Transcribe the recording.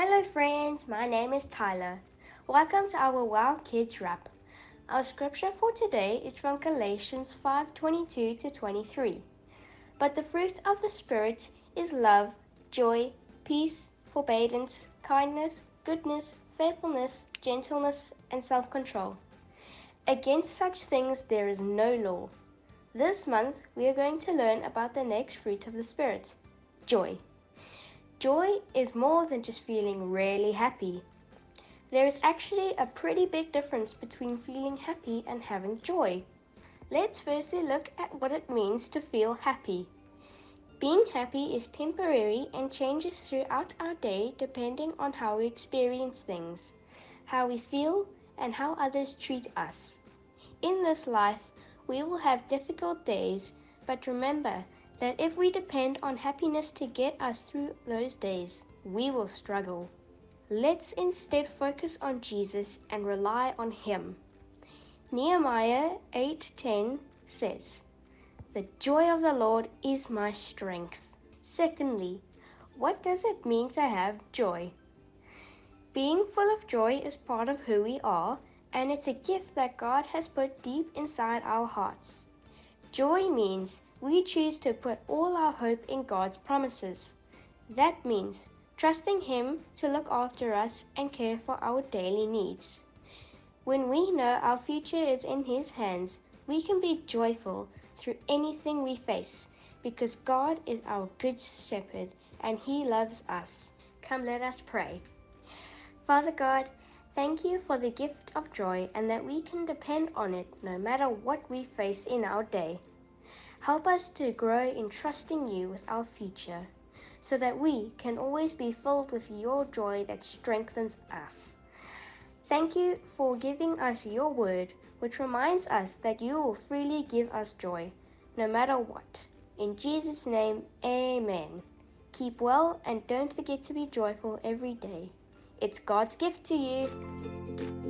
Hello friends, my name is Tyler. Welcome to our WOW Kids WRAP. Our scripture for today is from Galatians 5:22 to 23. But the fruit of the Spirit is love, joy, peace, forbearance, kindness, goodness, faithfulness, gentleness, and self-control. Against such things there is no law. This month we are going to learn about the next fruit of the Spirit, joy. Joy is more than just feeling really happy. There is actually a pretty big difference between feeling happy and having joy. Let's firstly look at what it means to feel happy. Being happy is temporary and changes throughout our day depending on how we experience things, how we feel, and how others treat us. In this life, we will have difficult days, but remember, that if we depend on happiness to get us through those days, we will struggle. Let's instead focus on Jesus and rely on Him. Nehemiah 8:10 says, "The joy of the Lord is my strength." Secondly, what does it mean to have joy? Being full of joy is part of who we are, and it's a gift that God has put deep inside our hearts. Joy means we choose to put all our hope in God's promises. That means trusting Him to look after us and care for our daily needs. When we know our future is in His hands, we can be joyful through anything we face, because God is our Good Shepherd and He loves us. Come, let us pray. Father God, thank you for the gift of joy and that we can depend on it no matter what we face in our day. Help us to grow in trusting you with our future, so that we can always be filled with your joy that strengthens us. Thank you for giving us your word, which reminds us that you will freely give us joy, no matter what. In Jesus' name, amen. Keep well and don't forget to be joyful every day. It's God's gift to you.